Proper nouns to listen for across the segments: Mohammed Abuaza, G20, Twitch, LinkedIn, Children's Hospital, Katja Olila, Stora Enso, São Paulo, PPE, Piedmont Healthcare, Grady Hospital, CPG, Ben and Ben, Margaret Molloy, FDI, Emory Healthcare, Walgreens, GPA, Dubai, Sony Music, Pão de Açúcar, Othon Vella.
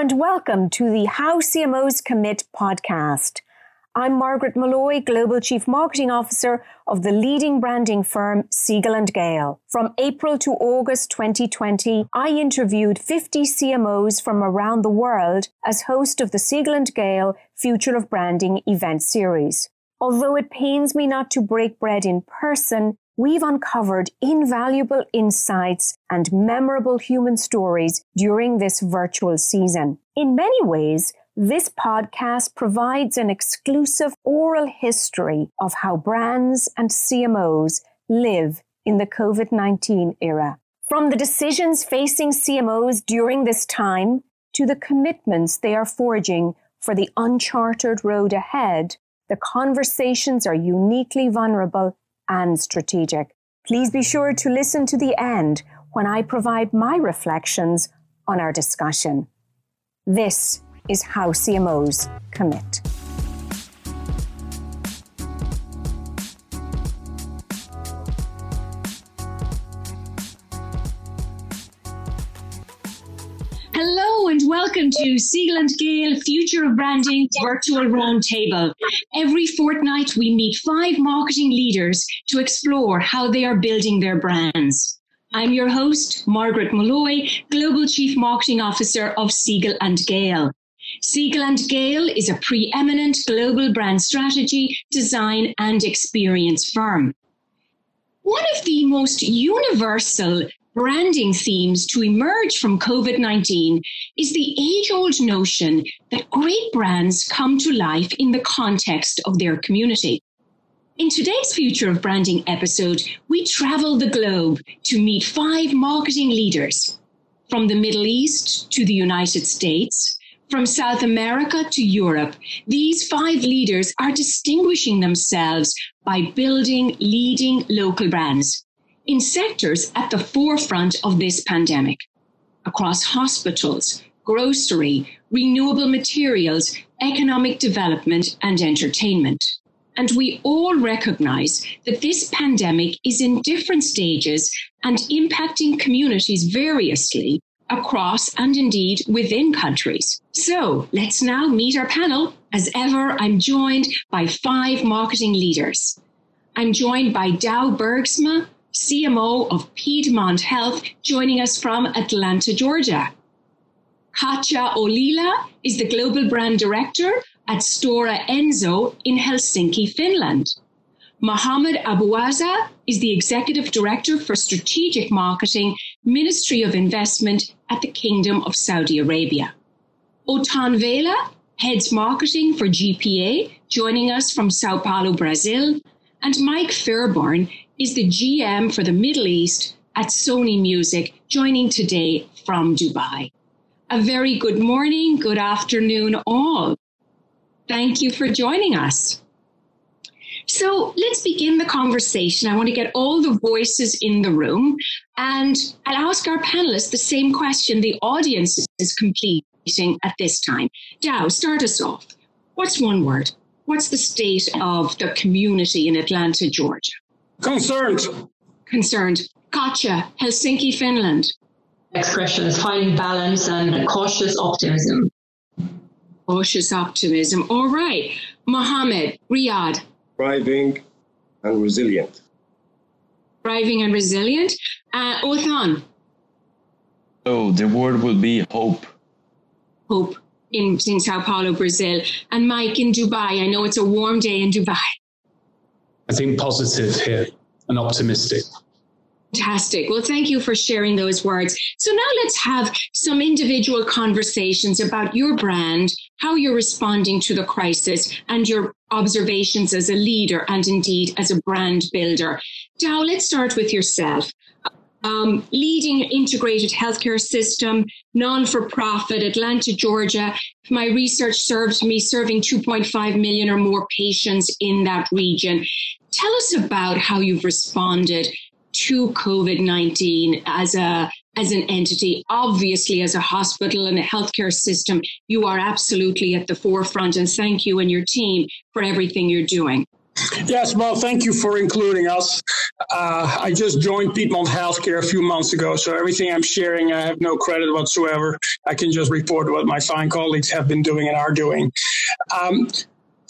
and welcome to the How CMOs Commit podcast. I'm Margaret Molloy, Global Chief Marketing Officer of the leading branding firm Siegel & Gale. From April to August 2020, I interviewed 50 CMOs from around the world as host of the Siegel & Gale Future of Branding event series. Although it pains me not to break bread in person, we've uncovered invaluable insights and memorable human stories during this virtual season. In many ways, this podcast provides an exclusive oral history of how brands and CMOs live in the COVID-19 era. From the decisions facing CMOs during this time to the commitments they are forging for the uncharted road ahead, the conversations are uniquely vulnerable and strategic. Please be sure to listen to the end when I provide my reflections on our discussion. This is How CMOs Commit. Hello and welcome to Siegel & Gale Future of Branding Virtual Roundtable. Every fortnight we meet five marketing leaders to explore how they are building their brands. I'm your host, Margaret Molloy, Global Chief Marketing Officer of Siegel & Gale. Siegel & Gale is a preeminent global brand strategy, design and experience firm. One of the most universal branding themes to emerge from COVID-19 is the age-old notion that great brands come to life in the context of their community. In today's Future of Branding episode, we travel the globe to meet five marketing leaders from the Middle East to the United States, from South America to Europe. These five leaders are distinguishing themselves by building leading local brands in sectors at the forefront of this pandemic, across hospitals, grocery, renewable materials, economic development, and entertainment. And we all recognize that this pandemic is in different stages and impacting communities variously across and indeed within countries. So let's now meet our panel. As ever, I'm joined by five marketing leaders. I'm joined by Dow Bergsma, CMO of Piedmont Health, joining us from Atlanta, Georgia. Katja Olila is the Global Brand Director at Stora Enso in Helsinki, Finland. Mohammed Abuaza is the Executive Director for Strategic Marketing, Ministry of Investment at the Kingdom of Saudi Arabia. Othon Vella heads marketing for GPA, joining us from Sao Paulo, Brazil. And Mike Fairbairn is the GM for the Middle East at Sony Music, joining today from Dubai. A very good morning, good afternoon all. Thank you for joining us. So let's begin the conversation. I want to get all the voices in the room, and I'll ask our panelists the same question the audience is completing at this time. Dow, start us off. What's one word? What's the state of the community in Atlanta, Georgia? Concerned. Katja, Helsinki, Finland. Expression is finding balance and cautious optimism. All right. Mohammed, Riyadh. Thriving and resilient. Othon. Oh, the word will be hope. Hope in Sao Paulo, Brazil. And Mike, in Dubai. I know it's a warm day in Dubai. I think positive here and optimistic. Fantastic. Well, thank you for sharing those words. So now let's have some individual conversations about your brand, how you're responding to the crisis, and your observations as a leader and indeed as a brand builder. Dow, let's start with yourself. Leading integrated healthcare system, non-for-profit, Atlanta, Georgia. My research serves me, serving 2.5 million or more patients in that region. Tell us about how you've responded to COVID-19 as an entity. Obviously, as a hospital and a healthcare system, you are absolutely at the forefront, and thank you and your team for everything you're doing. Yes, well, thank you for including us. I just joined Piedmont Healthcare a few months ago, so everything I'm sharing, I have no credit whatsoever. I can just report what my fine colleagues have been doing and are doing.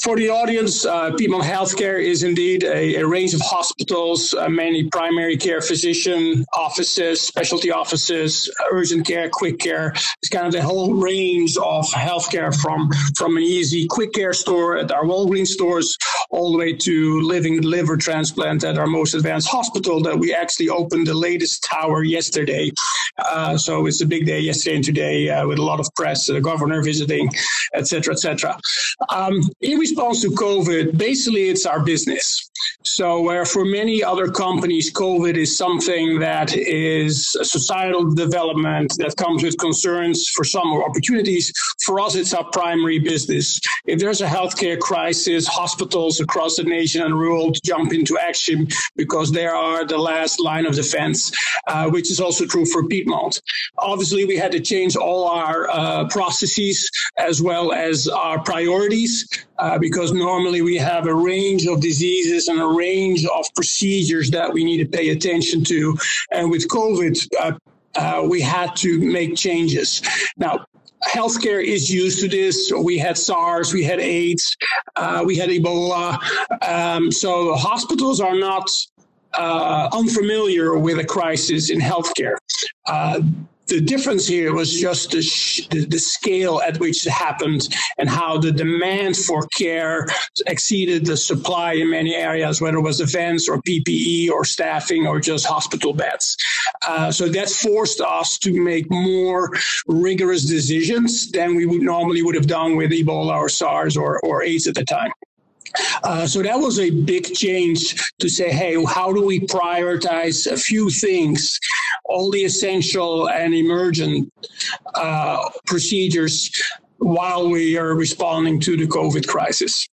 For the audience, Piedmont Healthcare is indeed a range of hospitals, mainly primary care physician offices, specialty offices, urgent care, quick care. It's kind of the whole range of healthcare from an easy quick care store at our Walgreens stores all the way to living liver transplant at our most advanced hospital that we actually opened the latest tower yesterday. So it's a big day yesterday and today with a lot of press, the governor visiting, et cetera, et cetera. Response to COVID, basically it's our business. So where for many other companies, COVID is something that is a societal development that comes with concerns for some opportunities. For us, it's our primary business. If there's a healthcare crisis, hospitals across the nation and rural jump into action because they are the last line of defense, which is also true for Piedmont. Obviously, we had to change all our processes as well as our priorities. Because normally we have a range of diseases and a range of procedures that we need to pay attention to. And with COVID, we had to make changes. Now, healthcare is used to this. We had SARS, we had AIDS, we had Ebola. So hospitals are not unfamiliar with a crisis in healthcare. The difference here was just the scale at which it happened and how the demand for care exceeded the supply in many areas, whether it was events or PPE or staffing or just hospital beds. So that forced us to make more rigorous decisions than we normally would have done with Ebola or SARS or AIDS at the time. So that was a big change to say, hey, how do we prioritize a few things, all the essential and emergent procedures while we are responding to the COVID crisis?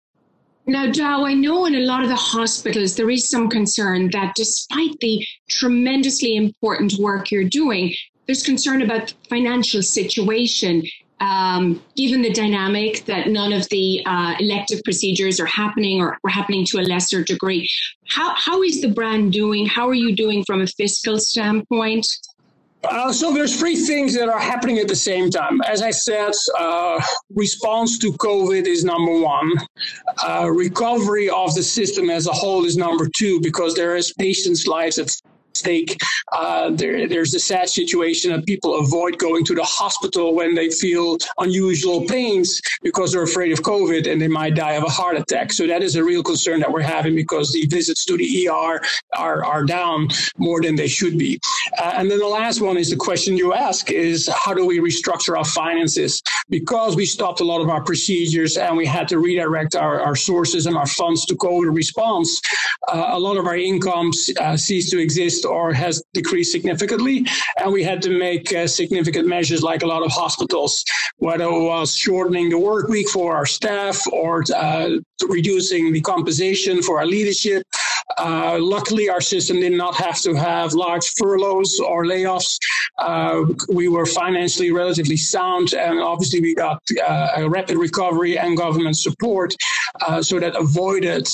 Now, Dow, I know in a lot of the hospitals, there is some concern that despite the tremendously important work you're doing, there's concern about the financial situation. Given the dynamic that none of the elective procedures are happening or were happening to a lesser degree, how is the brand doing? How are you doing from a fiscal standpoint? So there's three things that are happening at the same time. As I said, response to COVID is number one. Recovery of the system as a whole is number two, because there is patients' lives at stake. There's a sad situation that people avoid going to the hospital when they feel unusual pains because they're afraid of COVID and they might die of a heart attack. So that is a real concern that we're having, because the visits to the ER are down more than they should be. And then the last one is the question you ask is, how do we restructure our finances? Because we stopped a lot of our procedures and we had to redirect our sources and our funds to COVID response, a lot of our incomes ceased to exist or has decreased significantly, and we had to make significant measures, like a lot of hospitals, whether it was shortening the work week for our staff or reducing the compensation for our leadership. Luckily, our system did not have to have large furloughs or layoffs. We were financially relatively sound, and obviously we got a rapid recovery and government support, so that avoided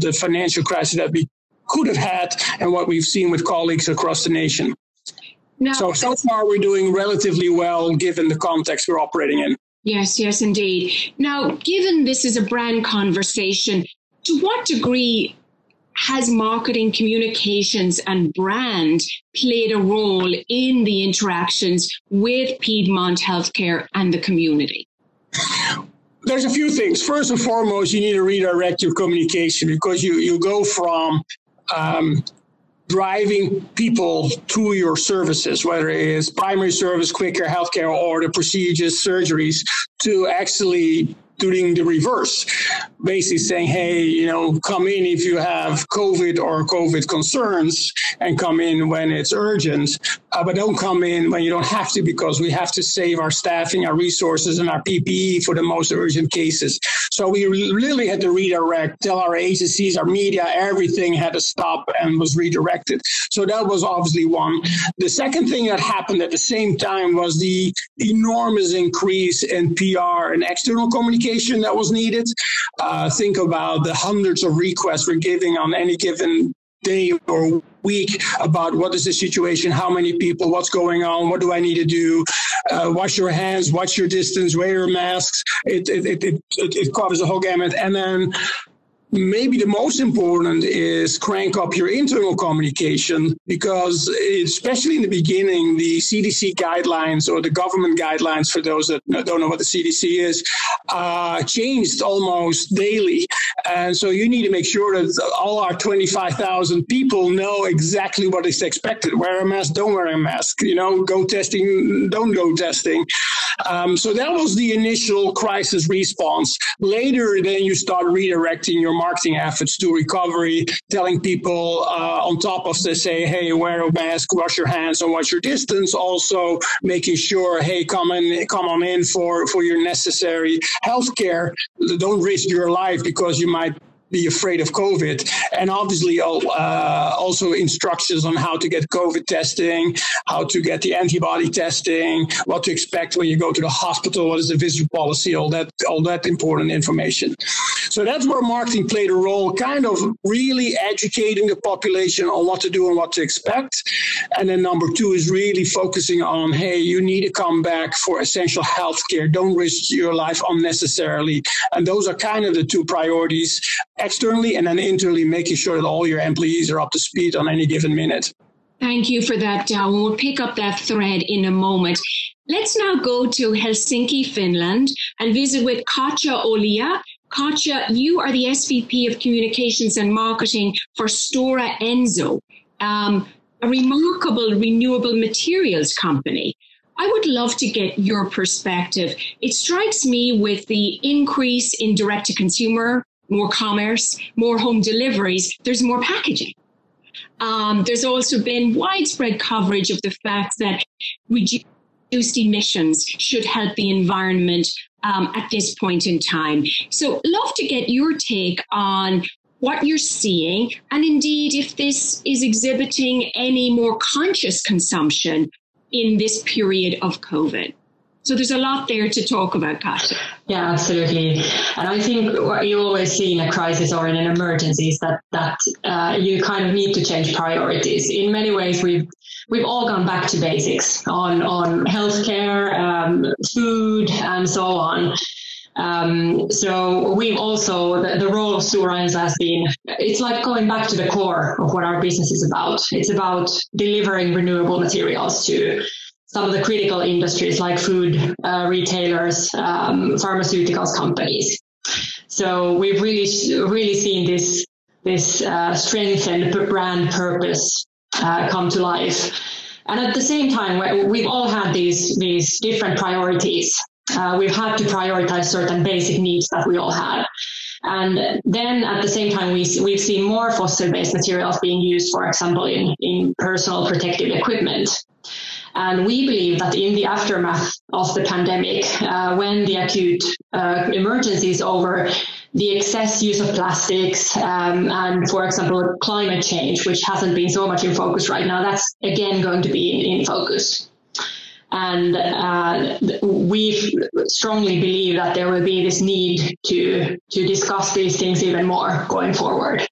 the financial crisis that we could have had and what we've seen with colleagues across the nation. Now, so far we're doing relatively well given the context we're operating in. Yes, yes, indeed. Now, given this is a brand conversation, to what degree has marketing, communications and brand played a role in the interactions with Piedmont Healthcare and the community? There's a few things. First and foremost, you need to redirect your communication, because you go from driving people to your services, whether it is primary service, quick care, healthcare, or the procedures, surgeries, to actually doing the reverse, basically saying, hey, come in if you have COVID or COVID concerns, and come in when it's urgent. But don't come in when you don't have to, because we have to save our staffing, our resources, and our PPE for the most urgent cases. So we really had to redirect, tell our agencies, our media, everything had to stop and was redirected. So that was obviously one. The second thing that happened at the same time was the enormous increase in PR and external communication that was needed. Think about the hundreds of requests we're giving on any given day or week about what is the situation, how many people, what's going on, what do I need to do, wash your hands, watch your distance, wear your masks. It covers the whole gamut. And then maybe the most important is crank up your internal communication, because especially in the beginning, the CDC guidelines, or the government guidelines for those that don't know what the CDC is, changed almost daily. And so you need to make sure that all our 25,000 people know exactly what is expected. Wear a mask, don't wear a mask, you know, go testing, don't go testing. So that was the initial crisis response. Later, then you start redirecting your marketing efforts to recovery, telling people on top of this, say, hey, wear a mask, wash your hands, and watch your distance. Also making sure, hey, come on in for your necessary health care. Don't risk your life because you might be afraid of COVID. And obviously also instructions on how to get COVID testing, how to get the antibody testing, what to expect when you go to the hospital, what is the visit policy, all that important information. So that's where marketing played a role, kind of really educating the population on what to do and what to expect. And then number two is really focusing on, hey, you need to come back for essential healthcare. Don't risk your life unnecessarily. And those are kind of the two priorities, externally and then internally, making sure that all your employees are up to speed on any given minute. Thank you for that, Dow. We'll pick up that thread in a moment. Let's now go to Helsinki, Finland, and visit with Katja Olila. Katja, you are the SVP of Communications and Marketing for Stora Enso, a remarkable renewable materials company. I would love to get your perspective. It strikes me with the increase in direct-to-consumer, more commerce, more home deliveries, there's more packaging. There's also been widespread coverage of the fact that reduced emissions should help the environment at this point in time. So love to get your take on what you're seeing, and indeed if this is exhibiting any more conscious consumption in this period of COVID. So there's a lot there to talk about, Katja. Yeah, absolutely. And I think what you always see in a crisis or in an emergency is that you kind of need to change priorities. In many ways, we've all gone back to basics on healthcare, food, and so on. So we've also, the role of Stora Enso has been, it's like going back to the core of what our business is about. It's about delivering renewable materials to some of the critical industries like food, retailers, pharmaceuticals, companies. So we've really seen this strengthened brand purpose come to life. And at the same time, we've all had these different priorities. We've had to prioritize certain basic needs that we all had. And then at the same time, we've seen more fossil-based materials being used, for example, in personal protective equipment. And we believe that in the aftermath of the pandemic, when the acute emergency is over, the excess use of plastics and, for example, climate change, which hasn't been so much in focus right now, that's again going to be in focus. And we strongly believe that there will be this need to discuss these things even more going forward.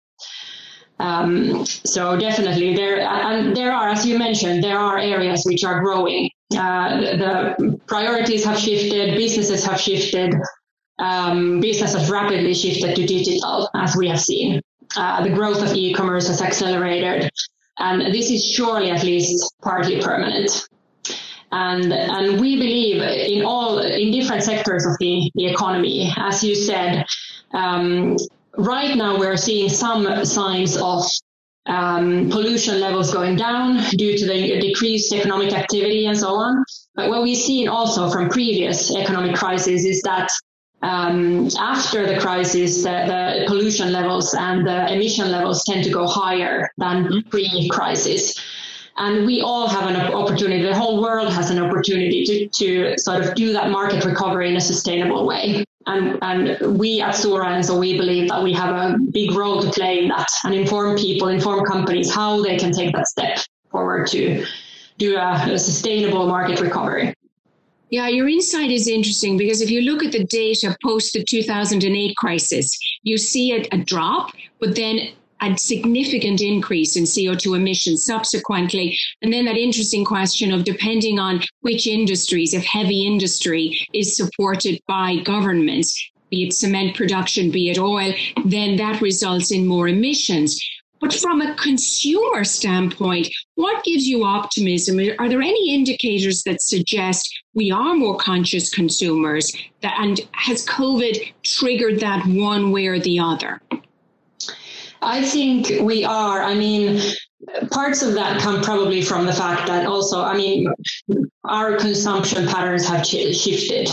So definitely there are, as you mentioned, there are areas which are growing. The priorities have shifted, businesses have shifted, business has rapidly shifted to digital, as we have seen. The growth of e-commerce has accelerated, and this is surely at least partly permanent. And we believe in different sectors of the economy, as you said, right now, we're seeing some signs of pollution levels going down due to the decreased economic activity and so on. But what we've seen also from previous economic crises is that after the crisis, the pollution levels and the emission levels tend to go higher than pre-crisis. And we all have an opportunity, the whole world has an opportunity to sort of do that market recovery in a sustainable way. And we at Stora Enso, we believe that we have a big role to play in that and inform people, inform companies how they can take that step forward to do a sustainable market recovery. Yeah, your insight is interesting because if you look at the data post the 2008 crisis, you see a drop, but then a significant increase in CO2 emissions subsequently. And then that interesting question of depending on which industries, if heavy industry is supported by governments, be it cement production, be it oil, then that results in more emissions. But from a consumer standpoint, what gives you optimism? Are there any indicators that suggest we are more conscious consumers? And has COVID triggered that one way or the other? I think we are. I mean, parts of that come probably from the fact that also, I mean, our consumption patterns have shifted.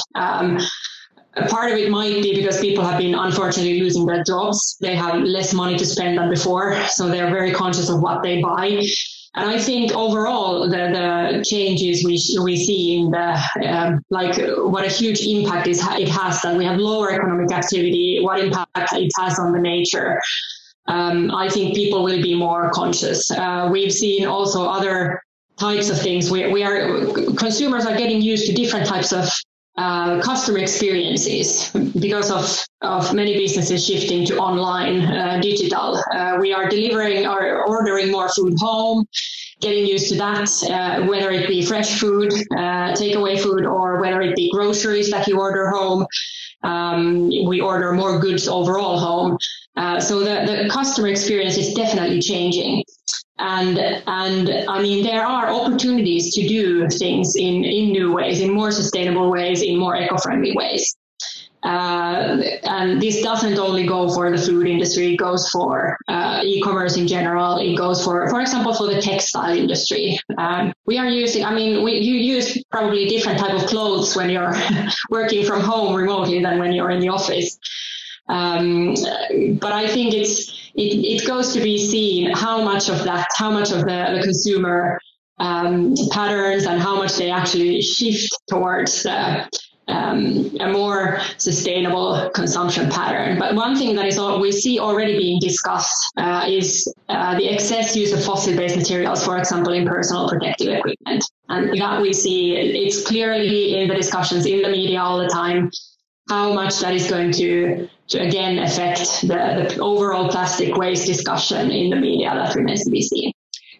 A part of it might be because people have been unfortunately losing their jobs. They have less money to spend than before, so they're very conscious of what they buy. And I think overall, the changes we see in the, like what a huge impact it has that we have lower economic activity, what impact it has on the nature. I think people will be more conscious. We've seen also other types of things. Consumers are getting used to different types of customer experiences because of many businesses shifting to online, digital. We are delivering or ordering more food home, getting used to that, whether it be fresh food, takeaway food, or whether it be groceries that you order home. We order more goods overall home. So the customer experience is definitely changing. And I mean, there are opportunities to do things in new ways, in more sustainable ways, in more eco-friendly ways. And this doesn't only go for the food industry, it goes for e-commerce in general. It goes for example, for the textile industry. We are using, I mean, you use probably different type of clothes when you're working from home remotely than when you're in the office. But I think it goes to be seen how much of the consumer patterns and how much they actually shift towards a more sustainable consumption pattern. But one thing that we see already being discussed is the excess use of fossil-based materials, for example, in personal protective equipment. And that we see, it's clearly in the discussions in the media all the time, how much that is going to again affect the overall plastic waste discussion in the media. That remains to be seen.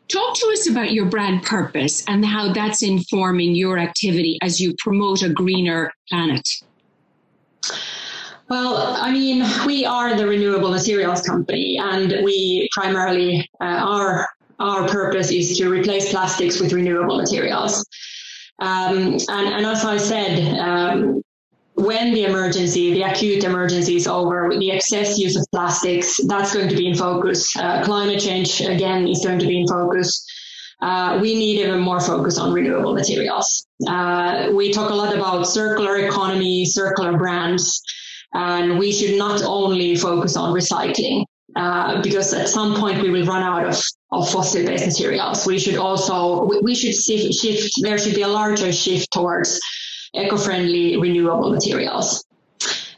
Talk to us about your brand purpose and how that's informing your activity as you promote a greener planet. Well, I mean, we are the renewable materials company, and we primarily, our purpose is to replace plastics with renewable materials. And as I said, when the acute emergency is over, with the excess use of plastics, that's going to be in focus. Climate change, again, is going to be in focus. We need even more focus on renewable materials. We talk a lot about circular economy, circular brands, and we should not only focus on recycling, because at some point we will run out of fossil-based materials. We should also, there should be a larger shift towards eco-friendly renewable materials.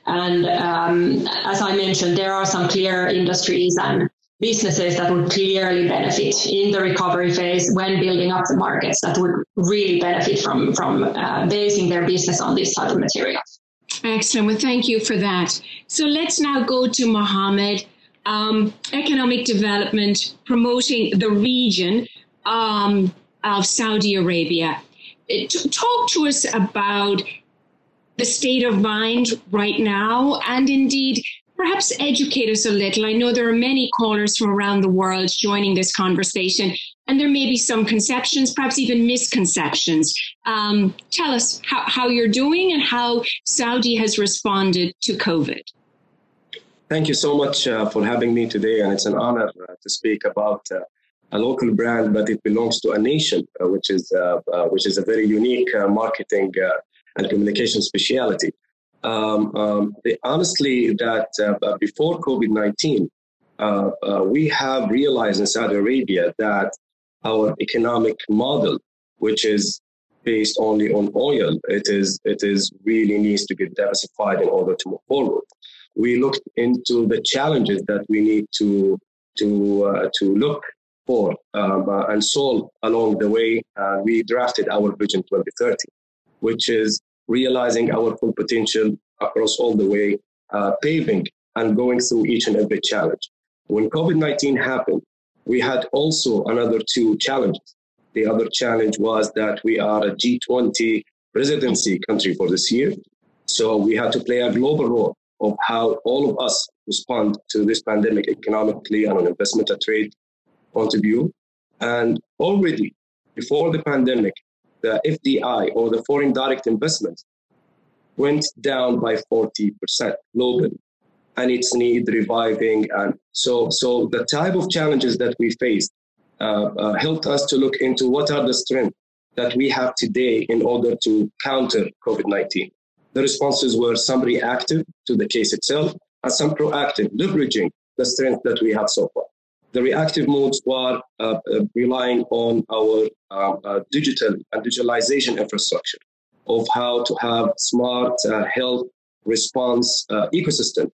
And as I mentioned, there are some clear industries and businesses that would clearly benefit in the recovery phase when building up the markets that would really benefit from basing their business on this type of material. Excellent. Well, thank you for that. So let's now go to Mohammed. Economic development, promoting the region of Saudi Arabia. Talk to us about the state of mind right now, and indeed, perhaps educate us a little. I know there are many callers from around the world joining this conversation, and there may be some conceptions, perhaps even misconceptions. Tell us how you're doing and how Saudi has responded to COVID. Thank you so much for having me today, and it's an honor to speak about a local brand, but it belongs to a nation, which is a very unique marketing and communication speciality. Honestly, that before COVID-19, we have realized in Saudi Arabia that our economic model, which is based only on oil, it is really needs to get diversified in order to move forward. We looked into the challenges that we need to look for and solve along the way. We drafted our Vision 2030, which is realizing our full potential across all the way, paving and going through each and every challenge. When COVID-19 happened, we had also another two challenges. The other challenge was that we are a G20 presidency country for this year. So we had to play a global role of how all of us respond to this pandemic economically and on investment and trade point of view. And already before the pandemic, the FDI or the foreign direct investment went down by 40% globally, and it's need reviving. And so the type of challenges that we faced helped us to look into what are the strengths that we have today in order to counter COVID-19. The responses were some reactive to the case itself and some proactive, leveraging the strength that we had so far. The reactive modes were relying on our digital and digitalization infrastructure of how to have smart health response ecosystem,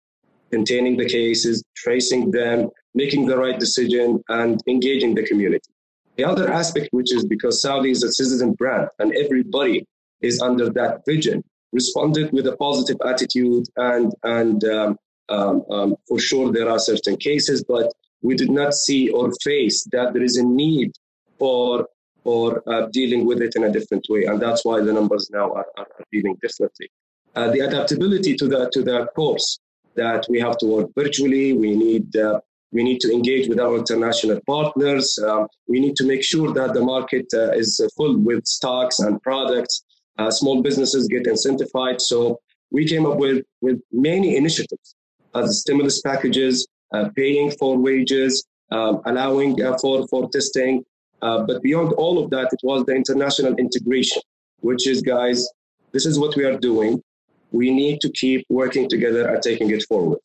containing the cases, tracing them, making the right decision, and engaging the community. The other aspect, which is because Saudi is a citizen brand and everybody is under that vision, responded with a positive attitude and for sure there are certain cases, but we did not see or face that there is a need for dealing with it in a different way. And that's why the numbers now are dealing differently. The adaptability to the course that we have to work virtually, we need to engage with our international partners, we need to make sure that the market is full with stocks and products, small businesses get incentivized. So we came up with many initiatives, as stimulus packages, paying for wages, allowing for testing. But beyond all of that, it was the international integration, which is, guys, this is what we are doing. We need to keep working together and taking it forward.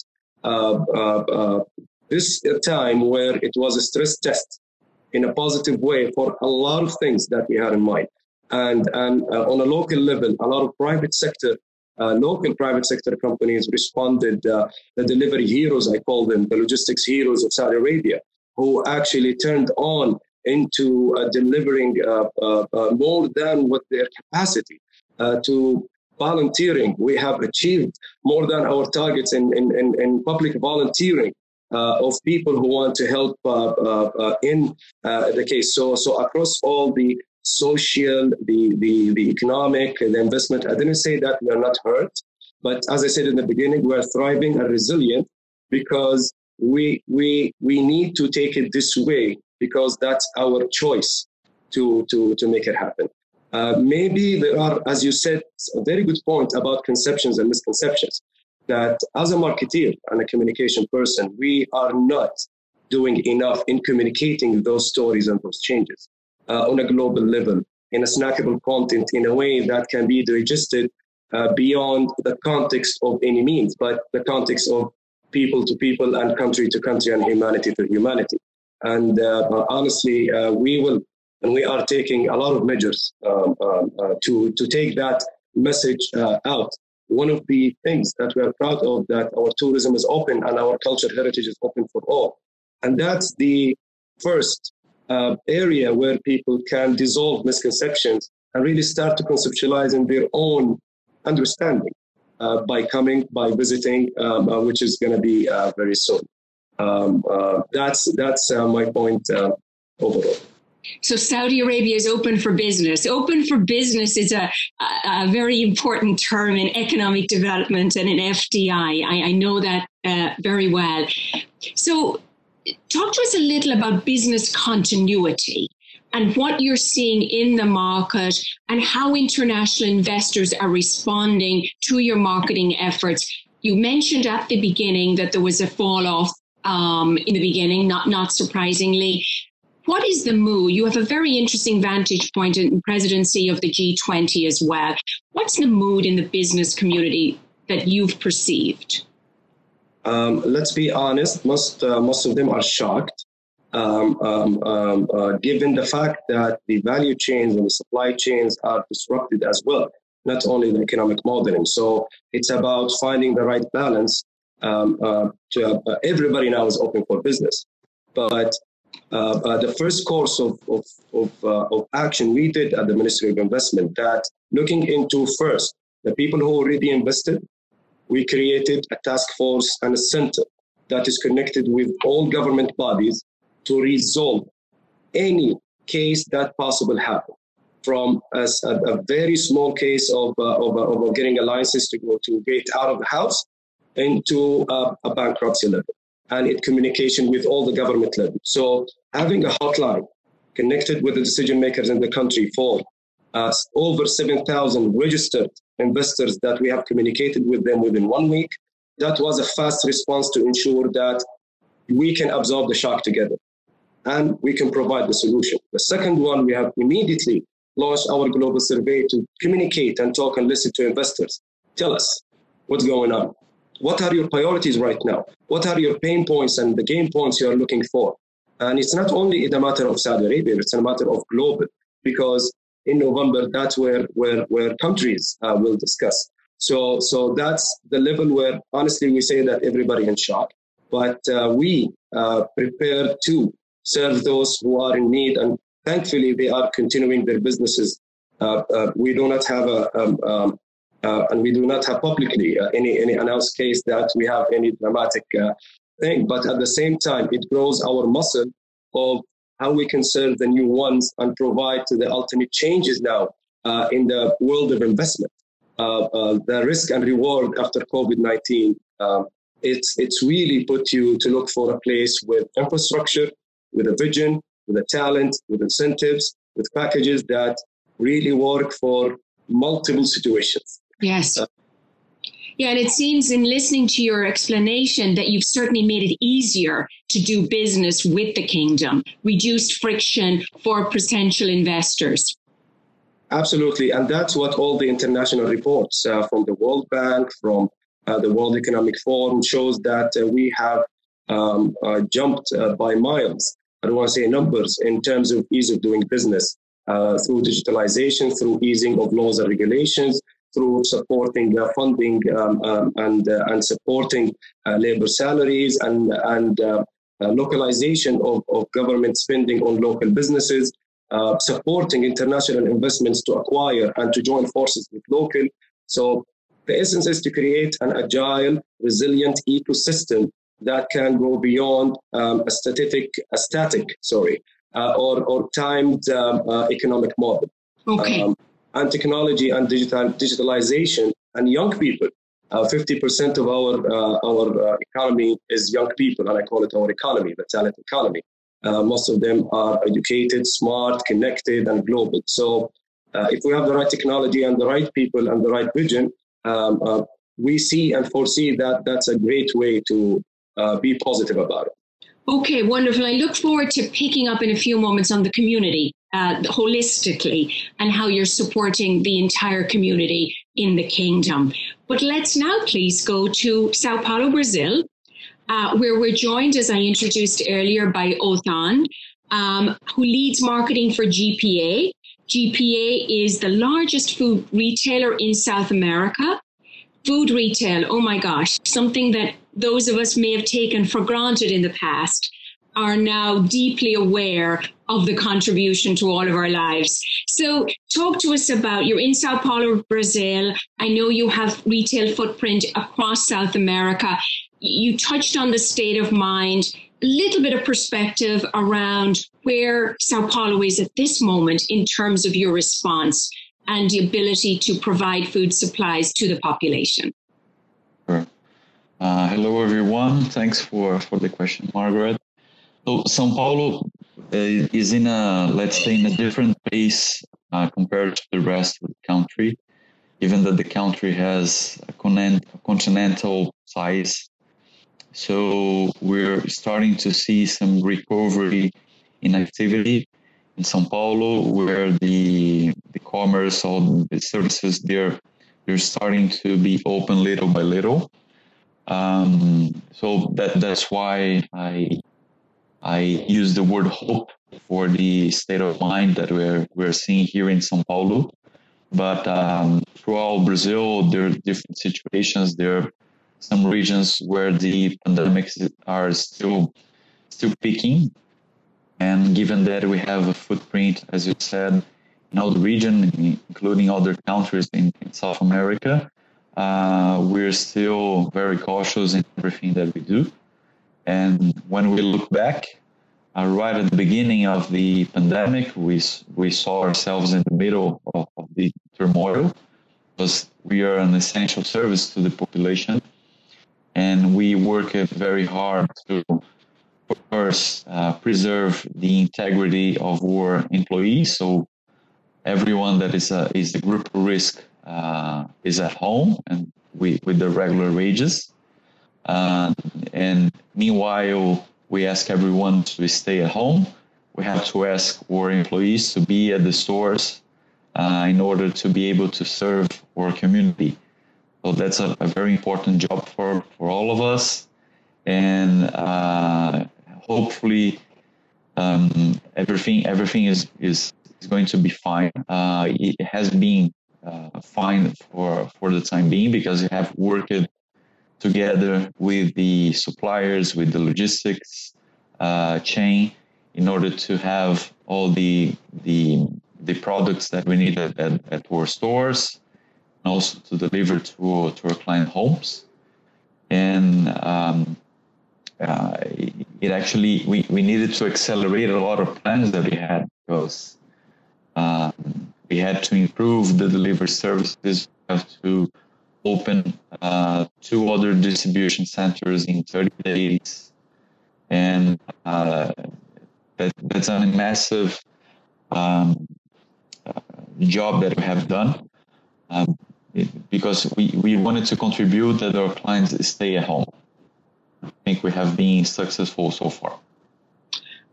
This time where it was a stress test in a positive way for a lot of things that we had in mind. And on a local level, a lot of local private sector companies responded, the delivery heroes, I call them, the logistics heroes of Saudi Arabia, who actually turned on into delivering more than what their capacity to volunteering. We have achieved more than our targets in public volunteering of people who want to help in the case. So across all the social, the economic, the investment, I didn't say that we are not hurt, but as I said in the beginning, we are thriving and resilient because we need to take it this way because that's our choice to make it happen. Maybe there are, as you said, a very good point about conceptions and misconceptions that as a marketeer and a communication person, we are not doing enough in communicating those stories and those changes on a global level in a snackable content in a way that can be digested beyond the context of any means, but the context of people to people and country to country and humanity to humanity. And honestly, we will. And we are taking a lot of measures to take that message out. One of the things that we are proud of, that our tourism is open and our cultural heritage is open for all. And that's the first area where people can dissolve misconceptions and really start to conceptualize in their own understanding by coming, by visiting, which is going to be very soon. That's my point overall. So Saudi Arabia is open for business. Open for business is a very important term in economic development and in FDI. I know that very well. So talk to us a little about business continuity and what you're seeing in the market and how international investors are responding to your marketing efforts. You mentioned at the beginning that there was a fall off in the beginning, not surprisingly. What is the move? You have a very interesting vantage point in presidency of the G20 as well. What's the mood in the business community that you've perceived? Let's be honest. Most of them are shocked given the fact that the value chains and the supply chains are disrupted as well, not only the economic modeling. So it's about finding the right balance. Everybody now is open for business, but the first course of action we did at the Ministry of Investment, that looking into first the people who already invested, we created a task force and a center that is connected with all government bodies to resolve any case that possible happen, from a very small case of getting a license to go to get out of the house into a bankruptcy level, and in communication with all the government level. So having a hotline connected with the decision makers in the country for over 7,000 registered investors that we have communicated with them within 1 week, that was a fast response to ensure that we can absorb the shock together and we can provide the solution. The second one, we have immediately launched our global survey to communicate and talk and listen to investors. Tell us what's going on. What are your priorities right now? What are your pain points and the gain points you are looking for? And it's not only a matter of Saudi Arabia, it's a matter of global, because in November, that's where countries will discuss. So that's the level where, honestly, we say that everybody in shock, but we prepare to serve those who are in need, and thankfully, they are continuing their businesses. We do not have and we do not have publicly any announced case that we have any dramatic thing, but at the same time, it grows our muscle of how we can serve the new ones and provide to the ultimate changes now in the world of investment. The risk and reward after COVID-19, it's really put you to look for a place with infrastructure, with a vision, with a talent, with incentives, with packages that really work for multiple situations. Yes. Yeah, and it seems in listening to your explanation that you've certainly made it easier to do business with the kingdom, reduced friction for potential investors. Absolutely. And that's what all the international reports from the World Bank, from the World Economic Forum shows, that we have jumped by miles. I don't want to say numbers in terms of ease of doing business through digitalization, through easing of laws and regulations, through supporting funding and supporting labor salaries and localization of government spending on local businesses, supporting international investments to acquire and to join forces with local. So the essence is to create an agile, resilient ecosystem that can go beyond a static or timed economic model. Okay. And technology and digitalization and young people. 50% of our economy is young people, and I call it our economy, the talent economy. Most of them are educated, smart, connected, and global. So if we have the right technology and the right people and the right vision, we see and foresee that that's a great way to be positive about it. Okay, wonderful. I look forward to picking up in a few moments on the community holistically and how you're supporting the entire community in the kingdom. But let's now please go to Sao Paulo, Brazil, where we're joined, as I introduced earlier, by Othon, who leads marketing for GPA. GPA is the largest food retailer in South America. Food retail, oh my gosh, something that those of us may have taken for granted in the past are now deeply aware of the contribution to all of our lives. So talk to us about, you're in Sao Paulo, Brazil. I know you have retail footprint across South America. You touched on the state of mind, a little bit of perspective around where Sao Paulo is at this moment in terms of your response and the ability to provide food supplies to the population. Sure. Hello, everyone. Thanks for the question, Margaret. So São Paulo is in a, let's say, in a different pace compared to the rest of the country, even that the country has a continental size. So we're starting to see some recovery in activity in São Paulo, where the commerce or the services there, they're starting to be open little by little. So that's why I I use the word hope for the state of mind that we're seeing here in São Paulo. But throughout Brazil, there are different situations. There are some regions where the pandemics are still peaking. And given that we have a footprint, as you said, in all the region, including other countries in South America, we're still very cautious in everything that we do. And when we look back, right at the beginning of the pandemic, we saw ourselves in the middle of the turmoil, because we are an essential service to the population, and we work very hard to first preserve the integrity of our employees. So everyone that is a group risk is at home and with the regular wages. And meanwhile, we ask everyone to stay at home. We have to ask our employees to be at the stores in order to be able to serve our community. So that's a very important job for all of us. And hopefully everything is going to be fine. It has been fine for the time being, because we have worked together with the suppliers, with the logistics chain, in order to have all the products that we need at our stores, and also to deliver to our client homes. And it actually, we needed to accelerate a lot of plans that we had, because we had to improve the delivery services. We have to open two other distribution centers in 30 days. And that's a massive job that we have done, because we wanted to contribute that our clients stay at home. I think we have been successful so far.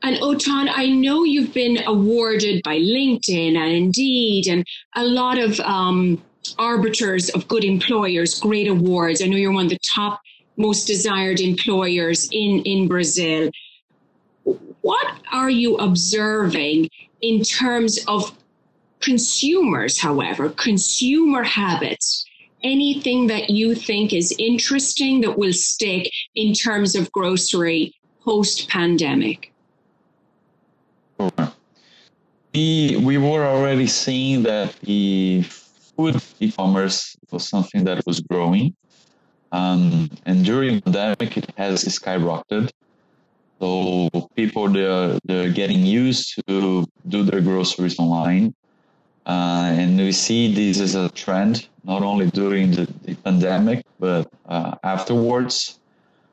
And Othon, I know you've been awarded by LinkedIn and Indeed and a lot of arbiters of good employers, great awards. I know you're one of the top most desired employers in Brazil. What are you observing in terms of consumers, however, consumer habits? Anything that you think is interesting that will stick in terms of grocery post-pandemic? Sure. We were already seeing that the food e-commerce was something that was growing. And during the pandemic, it has skyrocketed. So people, they're getting used to do their groceries online. And we see this as a trend, not only during the pandemic, but afterwards.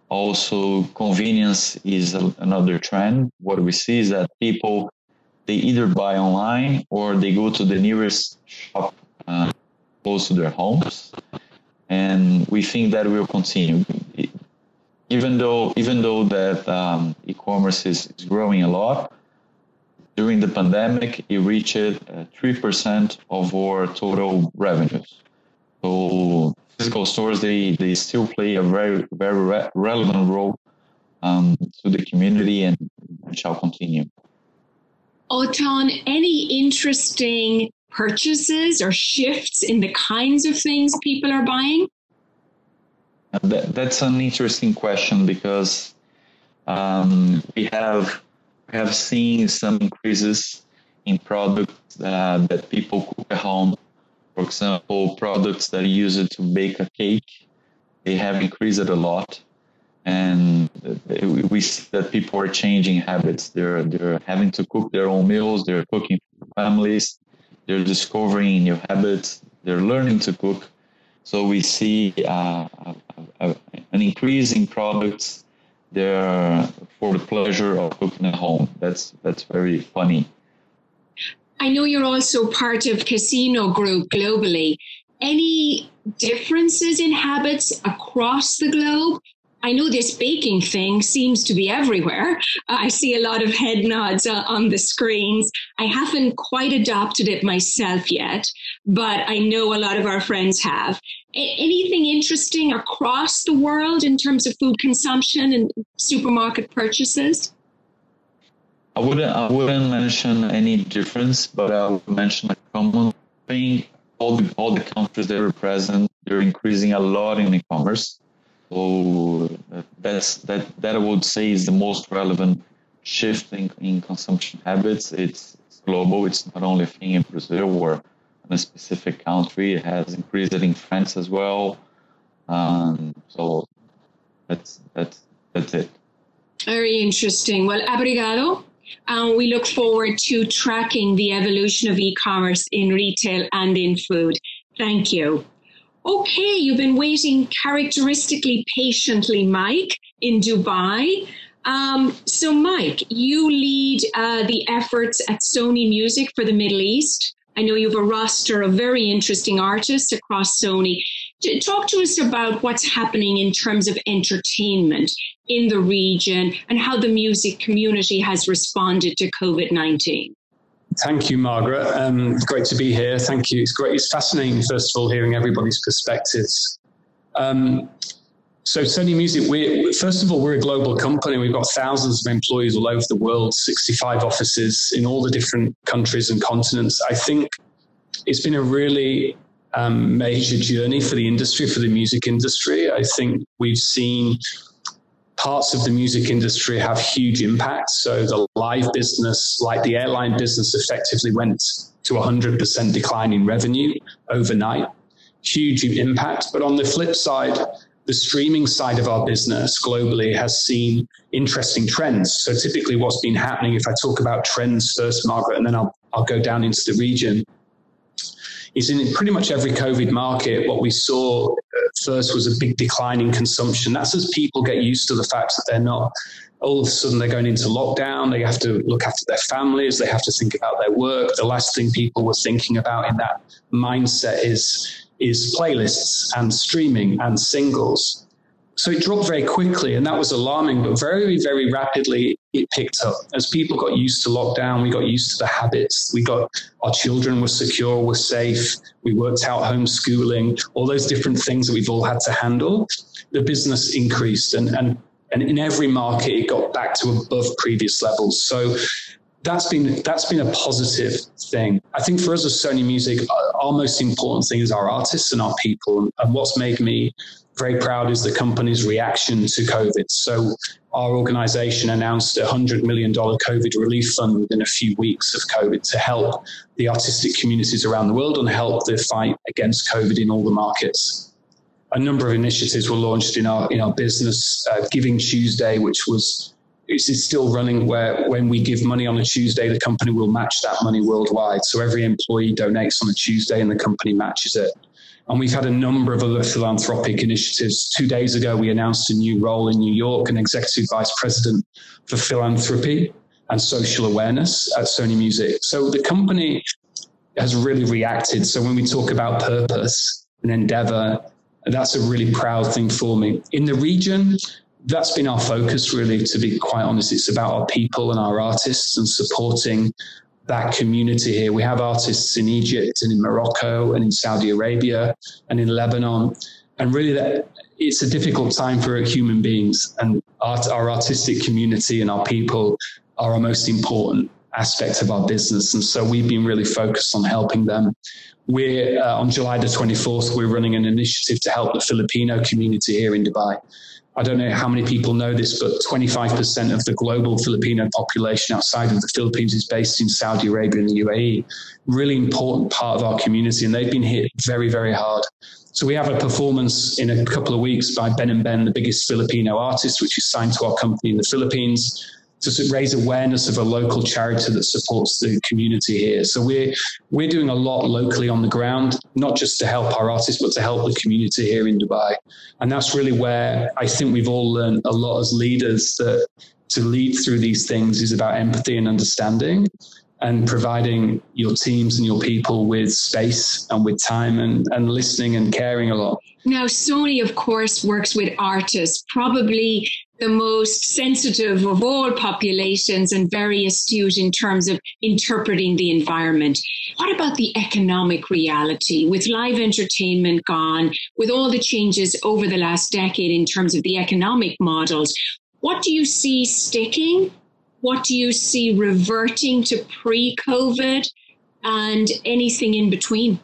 Also, convenience is another trend. What we see is that people, they either buy online or they go to the nearest shop close to their homes. And we think that will continue. Even though that e-commerce is growing a lot, during the pandemic, it reached 3% of our total revenues. So physical stores, they still play a very, very relevant role to the community, and shall continue. Othon, any interesting purchases or shifts in the kinds of things people are buying? That's an interesting question, because we have seen some increases in products that people cook at home. For example, products that are used to bake a cake, they have increased a lot. And we see that people are changing habits. They're having to cook their own meals. They're cooking for families. They're discovering new habits. They're learning to cook. So we see an increase in products. They're for the pleasure of cooking at home. That's very funny. I know you're also part of Casino Group globally. Any differences in habits across the globe? I know this baking thing seems to be everywhere. I see a lot of head nods on the screens. I haven't quite adopted it myself yet, but I know a lot of our friends have. Anything interesting across the world in terms of food consumption and supermarket purchases? I wouldn't mention any difference, but I would mention a common thing. All the countries that were present, they're increasing a lot in e-commerce. So that I would say is the most relevant shift in consumption habits. It's global. It's not only a thing in Brazil or in a specific country. It has increased in France as well. So that's it. Very interesting. Well, obrigado. We look forward to tracking the evolution of e-commerce in retail and in food. Thank you. Okay, you've been waiting characteristically patiently, Mike, in Dubai. So, Mike, you lead the efforts at Sony Music for the Middle East. I know you have a roster of very interesting artists across Sony. Talk to us about what's happening in terms of entertainment in the region and how the music community has responded to COVID-19. Thank you, Margaret. Great to be here. Thank you. It's great. It's fascinating, first of all, hearing everybody's perspectives. So Sony Music, first of all, we're a global company. We've got thousands of employees all over the world, 65 offices in all the different countries and continents. I think it's been a really major journey for the industry, for the music industry. I think we've seen parts of the music industry have huge impacts. So the live business, like the airline business, effectively went to a 100% decline in revenue overnight. Huge impact. But on the flip side, the streaming side of our business globally has seen interesting trends. So typically what's been happening, if I talk about trends first, Margaret, and then I'll go down into the region, is in pretty much every COVID market, what we saw first was a big decline in consumption. That's as people get used to the fact that they're not, all of a sudden they're going into lockdown, they have to look after their families, they have to think about their work. The last thing people were thinking about in that mindset is playlists and streaming and singles. So it dropped very quickly, and that was alarming, but very, very rapidly it picked up. As people got used to lockdown, we got used to the habits. Our children were secure, were safe. We worked out homeschooling, all those different things that we've all had to handle. The business increased, and in every market, it got back to above previous levels. So that's been a positive thing. I think for us as Sony Music, our most important thing is our artists and our people, and what's made me very proud is the company's reaction to COVID. So our organization announced a $100 million COVID relief fund within a few weeks of COVID to help the artistic communities around the world and help the fight against COVID in all the markets. A number of initiatives were launched in our business. Giving Tuesday, which is still running, where when we give money on a Tuesday, the company will match that money worldwide. So every employee donates on a Tuesday and the company matches it. And we've had a number of other philanthropic initiatives. 2 days ago, we announced a new role in New York, an executive vice president for philanthropy and social awareness at Sony Music. So the company has really reacted. So when we talk about purpose and endeavor, that's a really proud thing for me. In the region, that's been our focus, really, to be quite honest. It's about our people and our artists and supporting that community here. We have artists in Egypt and in Morocco and in Saudi Arabia and in Lebanon. And really, it's a difficult time for human beings, and our artistic community and our people are our most important aspect of our business. And so we've been really focused on helping them. We're on July the 24th, we're running an initiative to help the Filipino community here in Dubai. I don't know how many people know this, but 25% of the global Filipino population outside of the Philippines is based in Saudi Arabia and the UAE. Really important part of our community, and they've been hit very, very hard. So we have a performance in a couple of weeks by Ben and Ben, the biggest Filipino artist, which is signed to our company in the Philippines, to raise awareness of a local charity that supports the community here. So we're doing a lot locally on the ground, not just to help our artists, but to help the community here in Dubai. And that's really where I think we've all learned a lot as leaders, that to lead through these things is about empathy and understanding and providing your teams and your people with space and with time and listening and caring a lot. Now, Sony, of course, works with artists, probably the most sensitive of all populations and very astute in terms of interpreting the environment. What about the economic reality? With live entertainment gone, with all the changes over the last decade in terms of the economic models, what do you see sticking What do you see reverting to pre-COVID and anything in between?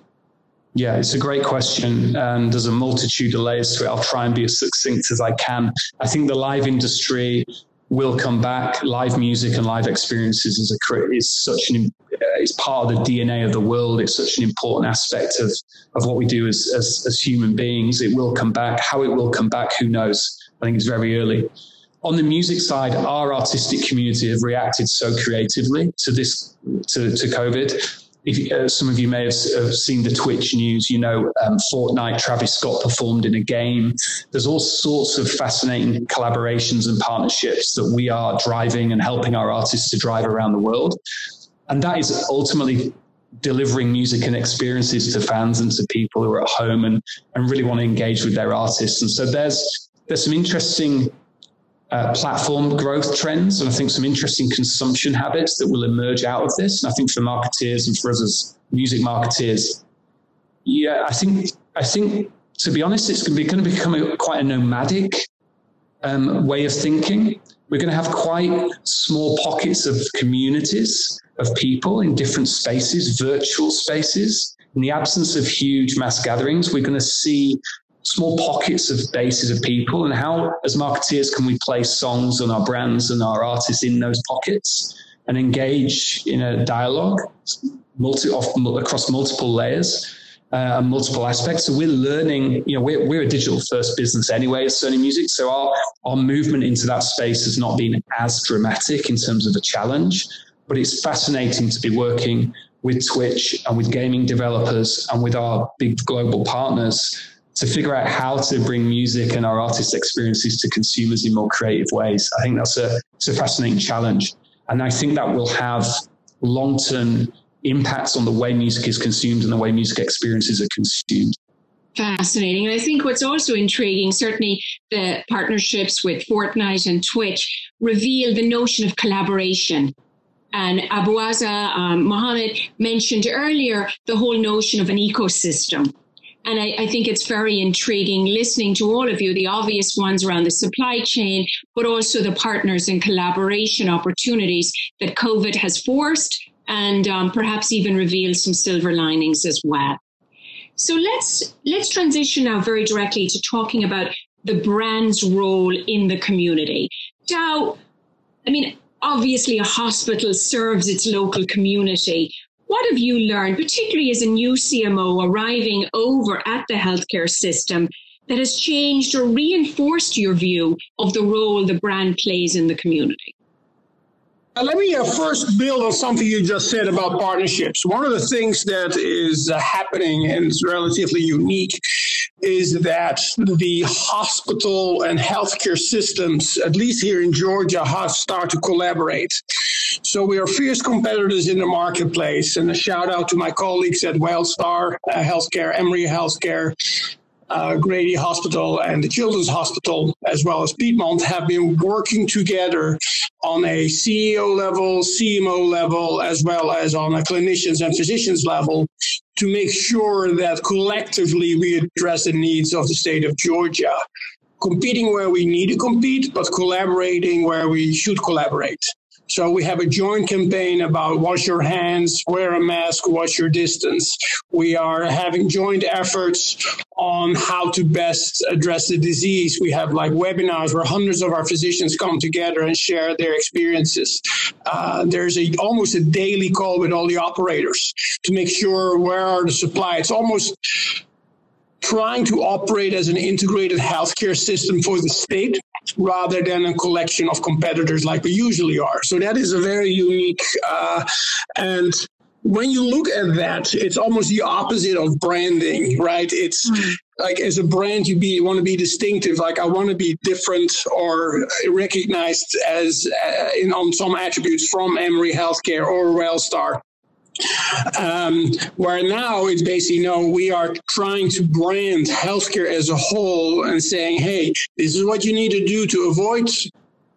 Yeah, it's a great question. And there's a multitude of layers to it. I'll try and be as succinct as I can. I think the live industry will come back. Live music and live experiences is part of the DNA of the world. It's such an important aspect of what we do as human beings. It will come back. How it will come back, who knows? I think it's very early. On the music side, our artistic community have reacted so creatively to COVID. If, some of you may have seen the Twitch news, Fortnite, Travis Scott performed in a game. There's all sorts of fascinating collaborations and partnerships that we are driving and helping our artists to drive around the world. And that is ultimately delivering music and experiences to fans and to people who are at home and really want to engage with their artists. And so there's some interesting platform growth trends, and I think some interesting consumption habits that will emerge out of this. And I think for marketeers and for us as music marketeers, I think to be honest, it's going to become quite a nomadic way of thinking. We're going to have quite small pockets of communities of people in different spaces, virtual spaces. In the absence of huge mass gatherings, we're going to see small pockets of bases of people, and how as marketeers can we place songs and our brands and our artists in those pockets and engage in a dialogue across multiple layers and multiple aspects. So we're learning, we're a digital first business anyway as Sony Music. So our movement into that space has not been as dramatic in terms of a challenge, but it's fascinating to be working with Twitch and with gaming developers and with our big global partners to figure out how to bring music and our artist experiences to consumers in more creative ways. I think that's a fascinating challenge. And I think that will have long-term impacts on the way music is consumed and the way music experiences are consumed. Fascinating. And I think what's also intriguing, certainly the partnerships with Fortnite and Twitch reveal the notion of collaboration. And Abuaza, Mohammed mentioned earlier, the whole notion of an ecosystem. And I think it's very intriguing listening to all of you, the obvious ones around the supply chain, but also the partners and collaboration opportunities that COVID has forced and perhaps even revealed some silver linings as well. So let's transition now very directly to talking about the brand's role in the community. Dow, obviously a hospital serves its local community. What have you learned, particularly as a new CMO arriving over at the healthcare system, that has changed or reinforced your view of the role the brand plays in the community? Let me first build on something you just said about partnerships. One of the things that is happening, and it's relatively unique, is that the hospital and healthcare systems, at least here in Georgia, have started to collaborate. So we are fierce competitors in the marketplace. And a shout out to my colleagues at WellStar Healthcare, Emory Healthcare, Grady Hospital and the Children's Hospital, as well as Piedmont, have been working together on a CEO level, CMO level, as well as on a clinicians and physicians level to make sure that collectively we address the needs of the state of Georgia. Competing where we need to compete, but collaborating where we should collaborate. So we have a joint campaign about wash your hands, wear a mask, watch your distance. We are having joint efforts on how to best address the disease. We have like webinars where hundreds of our physicians come together and share their experiences. There's almost a daily call with all the operators to make sure where are the supply. It's almost trying to operate as an integrated healthcare system for the state, rather than a collection of competitors like we usually are. So that is a very unique, and when you look at that, it's almost the opposite of branding, right? It's like as a brand, you want to be distinctive. Like I want to be different or recognized as on some attributes from Emory Healthcare or WellStar. Where now it's basically, no, we are trying to brand healthcare as a whole and saying, hey, this is what you need to do to avoid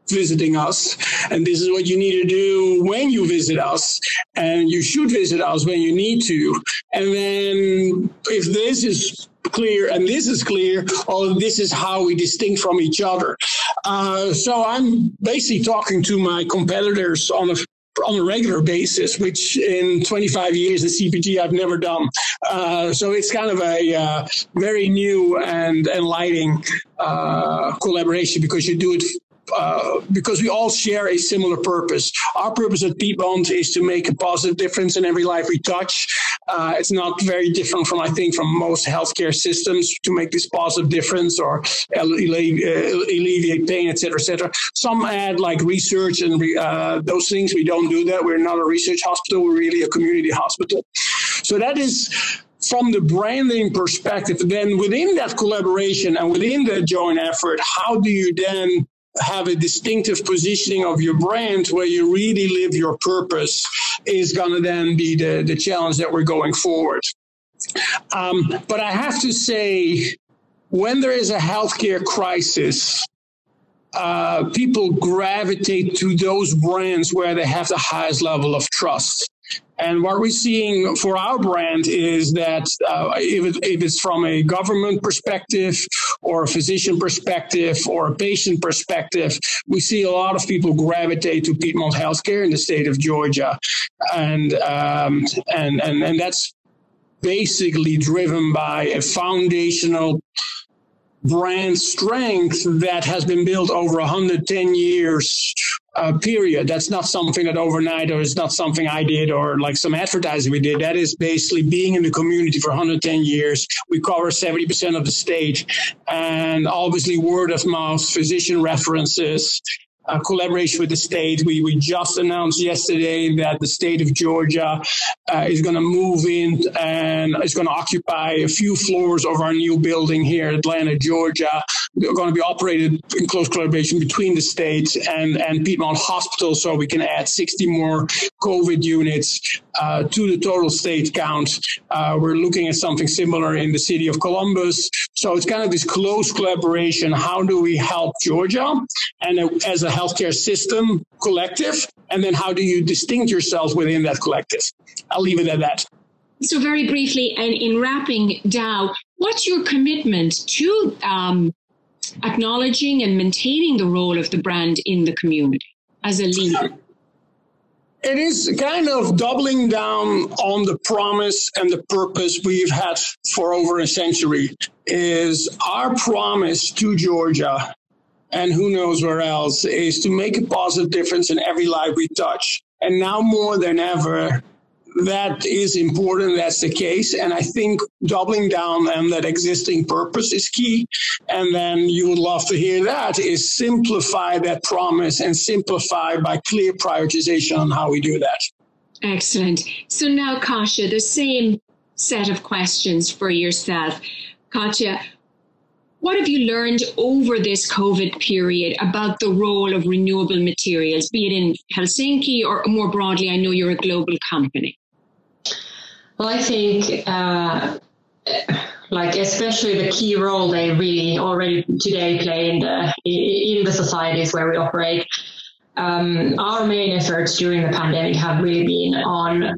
visiting us. And this is what you need to do when you visit us. And you should visit us when you need to. And then if this is clear and this is clear, or this is how we distinct from each other. So I'm basically talking to my competitors on a regular basis, which in 25 years in CPG I've never done. So it's kind of a very new and enlightening collaboration, because you do it because we all share a similar purpose. Our purpose at Piedmont is to make a positive difference in every life we touch. It's not very different from, I think, from most healthcare systems, to make this positive difference or alleviate pain, et cetera, et cetera. Some add like research and those things. We don't do that. We're not a research hospital. We're really a community hospital. So that is from the branding perspective. Then within that collaboration and within the joint effort, how do you then have a distinctive positioning of your brand where you really live your purpose is going to then be the challenge that we're going forward. But I have to say, when there is a healthcare crisis, people gravitate to those brands where they have the highest level of trust. And what we're seeing for our brand is that if it's from a government perspective or a physician perspective or a patient perspective, we see a lot of people gravitate to Piedmont Healthcare in the state of Georgia. And that's basically driven by a foundational brand strength that has been built over 110 years period. That's not something that overnight, or it's not something I did, or like some advertising we did. That is basically being in the community for 110 years. We cover 70% of the state, and obviously word of mouth, physician references, collaboration with the state. We just announced yesterday that the state of Georgia is going to move in and is going to occupy a few floors of our new building here in Atlanta, Georgia. They're going to be operated in close collaboration between the state and Piedmont Hospital, so we can add 60 more COVID units to the total state count. We're looking at something similar in the city of Columbus. So it's kind of this close collaboration. How do we help Georgia and as a healthcare system collective, and then how do you distinguish yourself within that collective? I'll leave it at that. So very briefly, and in wrapping, Dow, what's your commitment to acknowledging and maintaining the role of the brand in the community as a leader? It is kind of doubling down on the promise and the purpose we've had for over a century. Is our promise to Georgia, and who knows where else, is to make a positive difference in every life we touch. And now more than ever, that is important. That's the case. And I think doubling down on that existing purpose is key. And then you would love to hear that is simplify that promise, and simplify by clear prioritization on how we do that. Excellent. So now, Katja, the same set of questions for yourself. Katja, what have you learned over this COVID period about the role of renewable materials, be it in Helsinki or more broadly? I know you're a global company. Well, I think especially the key role they really already today play in the societies where we operate. Our main efforts during the pandemic have really been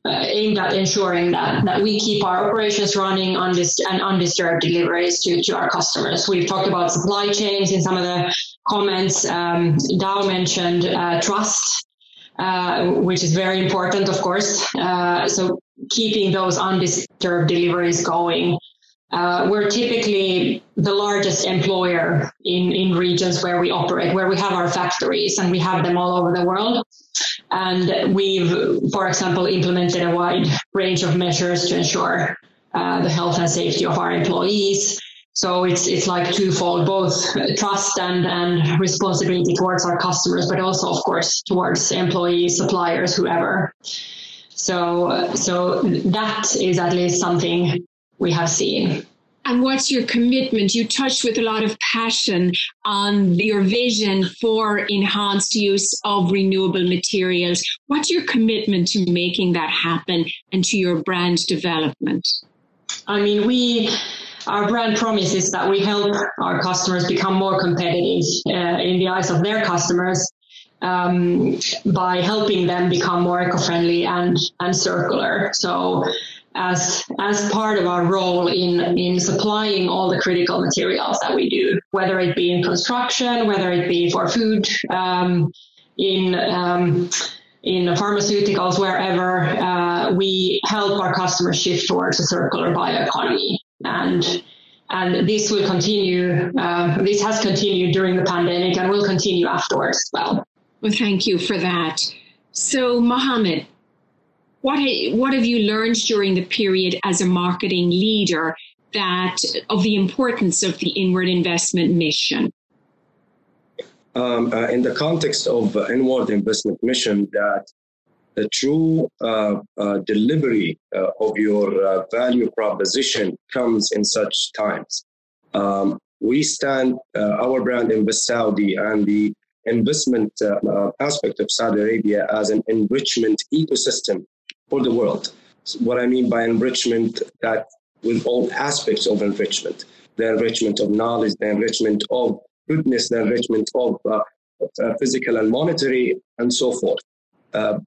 aimed at ensuring that we keep our operations running on and undisturbed deliveries to our customers. We've talked about supply chains in some of the comments. Dow mentioned trust, which is very important, of course. So keeping those undisturbed deliveries going. We're typically the largest employer in regions where we operate, where we have our factories, and we have them all over the world. And we've, for example, implemented a wide range of measures to ensure the health and safety of our employees. So it's like twofold, both trust and responsibility towards our customers, but also, of course, towards employees, suppliers, whoever. So that is at least something we have seen. And what's your commitment? You touched with a lot of passion on your vision for enhanced use of renewable materials. What's your commitment to making that happen and to your brand development? I mean, our brand promise is that we help our customers become more competitive in the eyes of their customers by helping them become more eco-friendly and circular. So as part of our role in supplying all the critical materials that we do, whether it be in construction, whether it be for food, in pharmaceuticals, wherever, we help our customers shift towards a circular bioeconomy. And this will continue, this has continued during the pandemic and will continue afterwards as well. Well, thank you for that. So, Mohammed, what have you learned during the period as a marketing leader of the importance of the inward investment mission? In the context of inward investment mission, that the true delivery of your value proposition comes in such times. We stand, our brand Invest Saudi and the investment aspect of Saudi Arabia as an enrichment ecosystem for the world. So what I mean by enrichment, that with all aspects of enrichment, the enrichment of knowledge, the enrichment of goodness, the enrichment of physical and monetary, and so forth.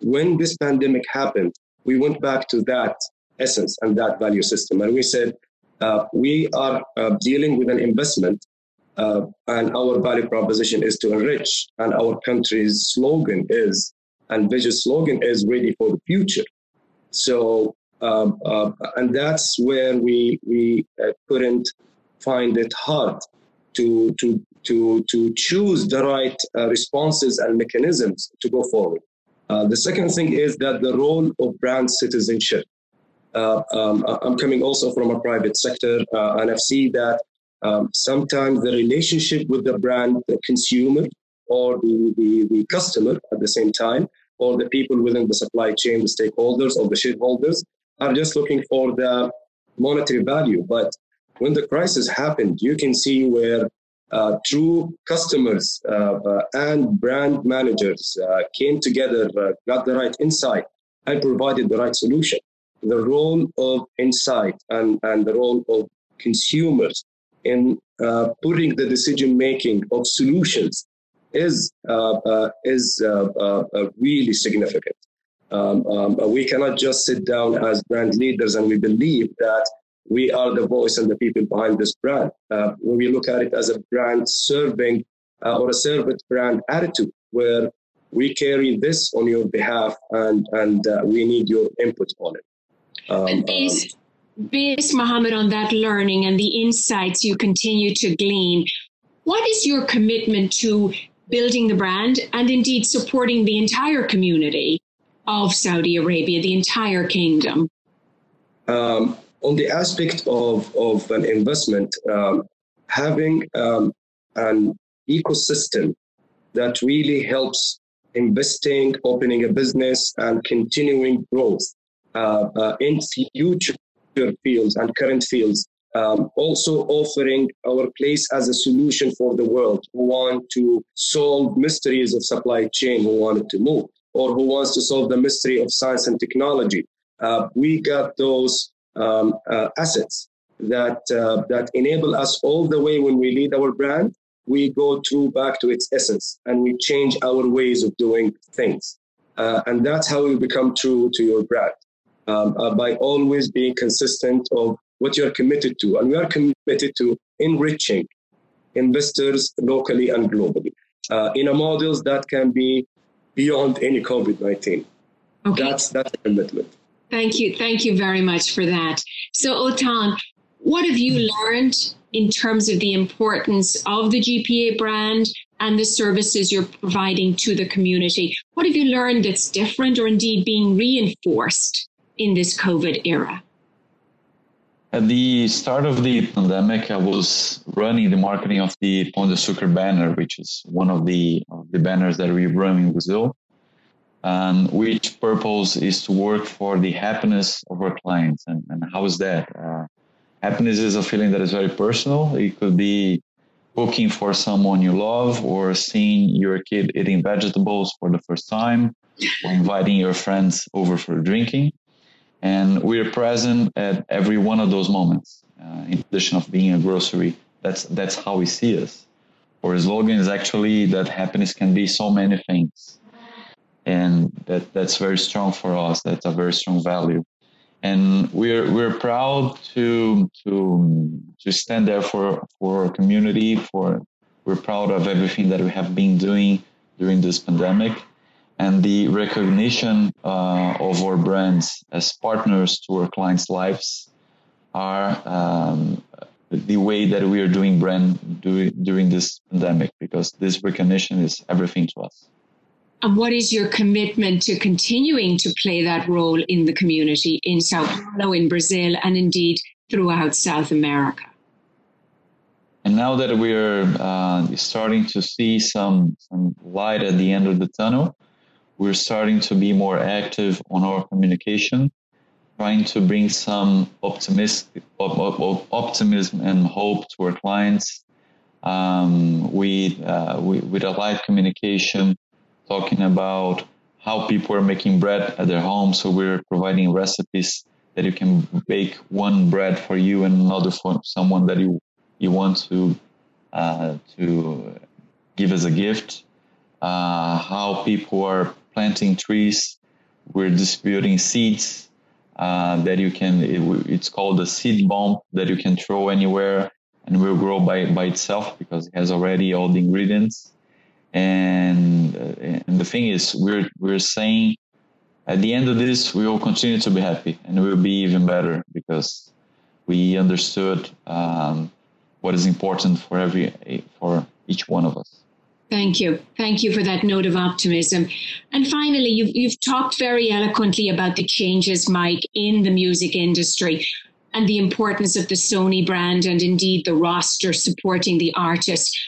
When this pandemic happened, we went back to that essence and that value system. And we said, we are dealing with an investment and our value proposition is to enrich. And our country's slogan is, and Vision's slogan is, ready for the future. So, and that's where we couldn't find it hard to choose the right responses and mechanisms to go forward. The second thing is that the role of brand citizenship. I'm coming also from a private sector, and I've seen that sometimes the relationship with the brand, the consumer, or the customer at the same time, or the people within the supply chain, the stakeholders or the shareholders, are just looking for the monetary value. But when the crisis happened, you can see where true customers and brand managers came together, got the right insight, and provided the right solution. The role of insight and the role of consumers in putting the decision-making of solutions is really significant. We cannot just sit down as brand leaders and we believe that we are the voice and the people behind this brand. When we look at it as a brand serving or a servant brand attitude, where we carry this on your behalf and we need your input on it. And based, Mohammed, on that learning and the insights you continue to glean, what is your commitment to building the brand and indeed supporting the entire community of Saudi Arabia, the entire kingdom? On the aspect of an investment, having an ecosystem that really helps investing, opening a business, and continuing growth in future fields and current fields, also offering our place as a solution for the world who want to solve mysteries of supply chain, who wanted to move, or who wants to solve the mystery of science and technology. We got those assets that enable us all the way. When we lead our brand, we go through back to its essence and we change our ways of doing things. And that's how you become true to your brand, by always being consistent of what you're committed to. And we are committed to enriching investors locally and globally in a models that can be beyond any COVID-19. Okay. That's the commitment. Thank you. Thank you very much for that. So, Othon, what have you learned in terms of the importance of the GPA brand and the services you're providing to the community? What have you learned that's different or indeed being reinforced in this COVID era? At the start of the pandemic, I was running the marketing of the Pão de Açúcar banner, which is one of the banners that we run in Brazil, which purpose is to work for the happiness of our clients. And how is that? Happiness is a feeling that is very personal. It could be cooking for someone you love, or seeing your kid eating vegetables for the first time, or inviting your friends over for drinking. And we are present at every one of those moments. In addition of being a grocery, that's how we see us. Our slogan is actually that happiness can be so many things. And that's very strong for us. That's a very strong value. And we're proud to stand there for our community. We're proud of everything that we have been doing during this pandemic, and the recognition of our brands as partners to our clients' lives are the way that we are doing brand during this pandemic, because this recognition is everything to us. And what is your commitment to continuing to play that role in the community in Sao Paulo, in Brazil, and indeed throughout South America? And now that we are starting to see some light at the end of the tunnel, we're starting to be more active on our communication, trying to bring some optimism and hope to our clients with a live communication, talking about how people are making bread at their home. So we're providing recipes that you can bake one bread for you and another for someone that you want to give as a gift. How people are planting trees. We're distributing seeds that you can, it's called a seed bomb, that you can throw anywhere and will grow by itself because it has already all the ingredients. And the thing is, we're saying at the end of this, we will continue to be happy and we'll be even better, because we understood what is important for each one of us. Thank you. Thank you for that note of optimism. And finally, you've talked very eloquently about the changes, Mike, in the music industry and the importance of the Sony brand and indeed the roster supporting the artist.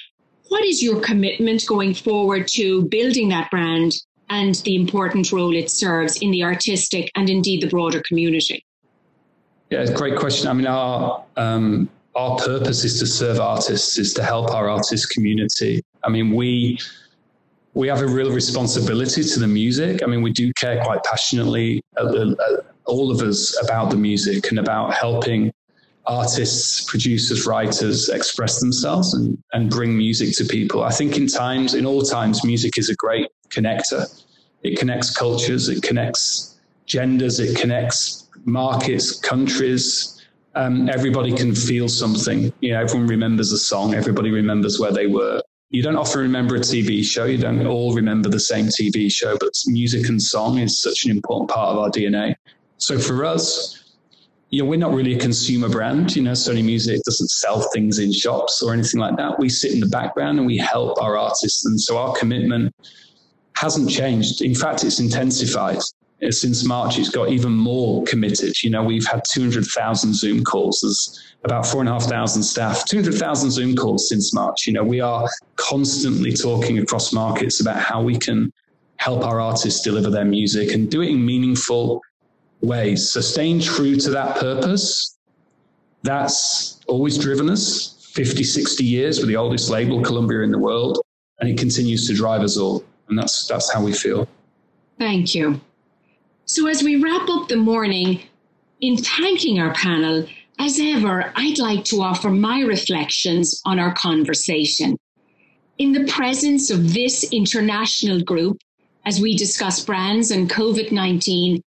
What is your commitment going forward to building that brand and the important role it serves in the artistic and indeed the broader community? Yeah, great question. I mean, our purpose is to serve artists, is to help our artist community. I mean, we have a real responsibility to the music. I mean, we do care quite passionately, all of us, about the music and about helping artists, producers, writers express themselves and bring music to people. I think in all times, music is a great connector. It connects cultures, it connects genders, it connects markets, countries. Everybody can feel something. You know, everyone remembers a song. Everybody remembers where they were. You don't often remember a TV show. You don't all remember the same TV show, but music and song is such an important part of our DNA. So for us, you know, we're not really a consumer brand. You know, Sony Music doesn't sell things in shops or anything like that. We sit in the background and we help our artists. And so our commitment hasn't changed. In fact, it's intensified. Since March, it's got even more committed. You know, we've had 200,000 Zoom calls. There's about 4,500 staff, 200,000 Zoom calls since March. You know, we are constantly talking across markets about how we can help our artists deliver their music and do it in meaningful ways. So staying true to that purpose, that's always driven us 50, 60 years. We're the oldest label, Columbia, in the world, and it continues to drive us all. And that's how we feel. Thank you. So as we wrap up the morning, in thanking our panel, as ever, I'd like to offer my reflections on our conversation. In the presence of this international group, as we discuss brands and COVID-19,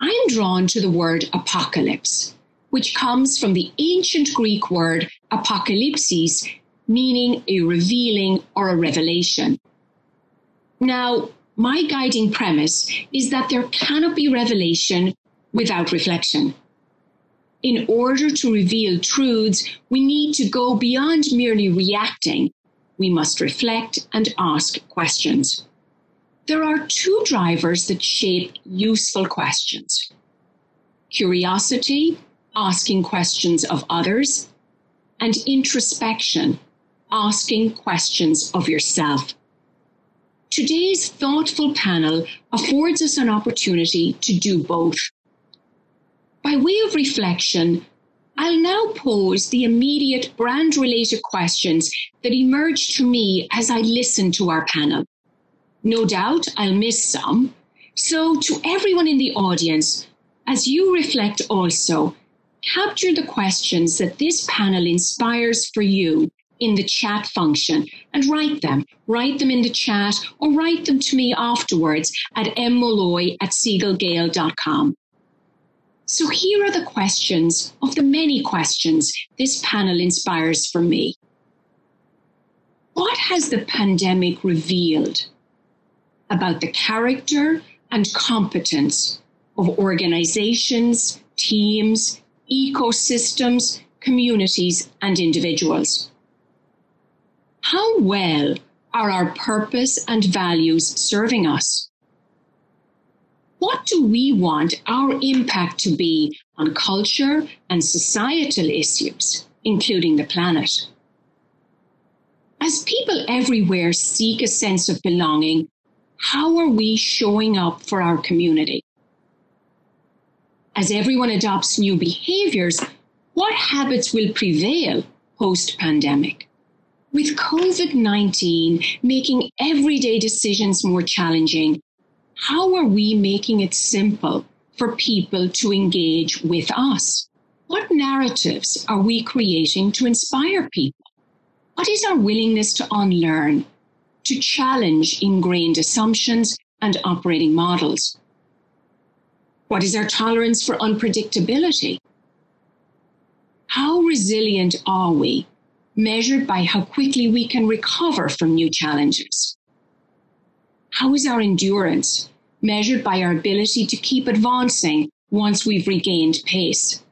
I'm drawn to the word apocalypse, which comes from the ancient Greek word apocalypsis, meaning a revealing or a revelation. Now, my guiding premise is that there cannot be revelation without reflection. In order to reveal truths, we need to go beyond merely reacting. We must reflect and ask questions. There are two drivers that shape useful questions: curiosity, asking questions of others, and introspection, asking questions of yourself. Today's thoughtful panel affords us an opportunity to do both. By way of reflection, I'll now pose the immediate brand-related questions that emerged to me as I listened to our panel. No doubt I'll miss some. So to everyone in the audience, as you reflect also, capture the questions that this panel inspires for you in the chat function and write them in the chat, or write them to me afterwards at mmolloy@siegelgale.com. So here are the questions of the many questions this panel inspires for me. What has the pandemic revealed about the character and competence of organizations, teams, ecosystems, communities, and individuals? How well are our purpose and values serving us? What do we want our impact to be on culture and societal issues, including the planet? As people everywhere seek a sense of belonging, how are we showing up for our community? As everyone adopts new behaviors, what habits will prevail post-pandemic? With COVID-19 making everyday decisions more challenging, how are we making it simple for people to engage with us? What narratives are we creating to inspire people? What is our willingness to unlearn, to challenge ingrained assumptions and operating models? What is our tolerance for unpredictability? How resilient are we, measured by how quickly we can recover from new challenges? How is our endurance, measured by our ability to keep advancing once we've regained pace?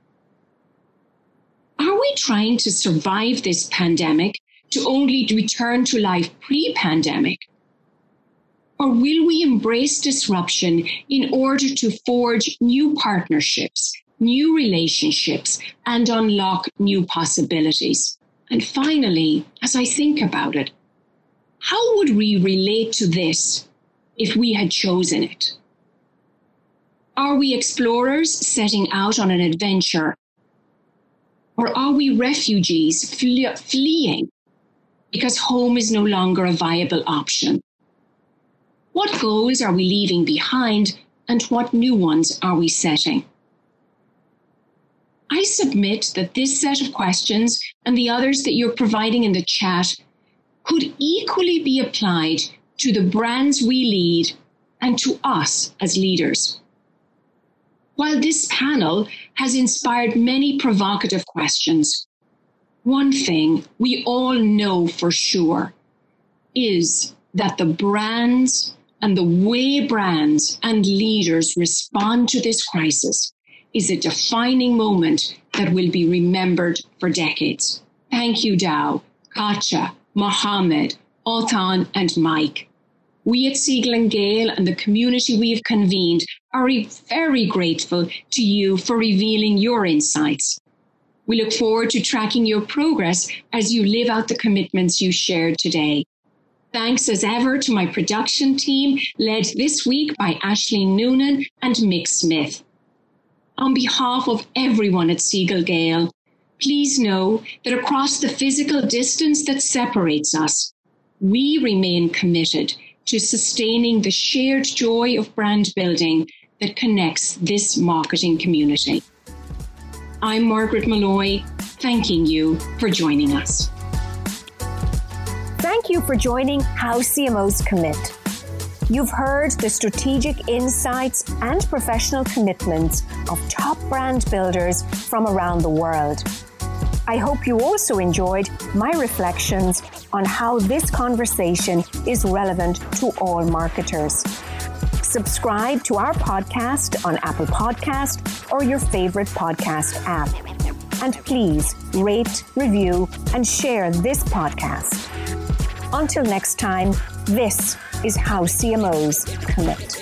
Are we trying to survive this pandemic to only return to life pre-pandemic? Or will we embrace disruption in order to forge new partnerships, new relationships, and unlock new possibilities? And finally, as I think about it, how would we relate to this if we had chosen it? Are we explorers setting out on an adventure? Or are we refugees fleeing because home is no longer a viable option? What goals are we leaving behind, and what new ones are we setting? I submit that this set of questions and the others that you're providing in the chat could equally be applied to the brands we lead and to us as leaders. While this panel has inspired many provocative questions, one thing we all know for sure is that the brands and the way brands and leaders respond to this crisis is a defining moment that will be remembered for decades. Thank you, Dow, Katja, Mohammed, Othon, and Mike. We at Siegel & Gale and the community we have convened are very grateful to you for revealing your insights. We look forward to tracking your progress as you live out the commitments you shared today. Thanks as ever to my production team, led this week by Ashley Noonan and Mick Smith. On behalf of everyone at Siegel & Gale, please know that across the physical distance that separates us, we remain committed to sustaining the shared joy of brand building that connects this marketing community. I'm Margaret Molloy, thanking you for joining us. Thank you for joining How CMOs Commit. You've heard the strategic insights and professional commitments of top brand builders from around the world. I hope you also enjoyed my reflections on how this conversation is relevant to all marketers. Subscribe to our podcast on Apple Podcasts or your favorite podcast app. And please rate, review, and share this podcast. Until next time, this is How CMOs Commit.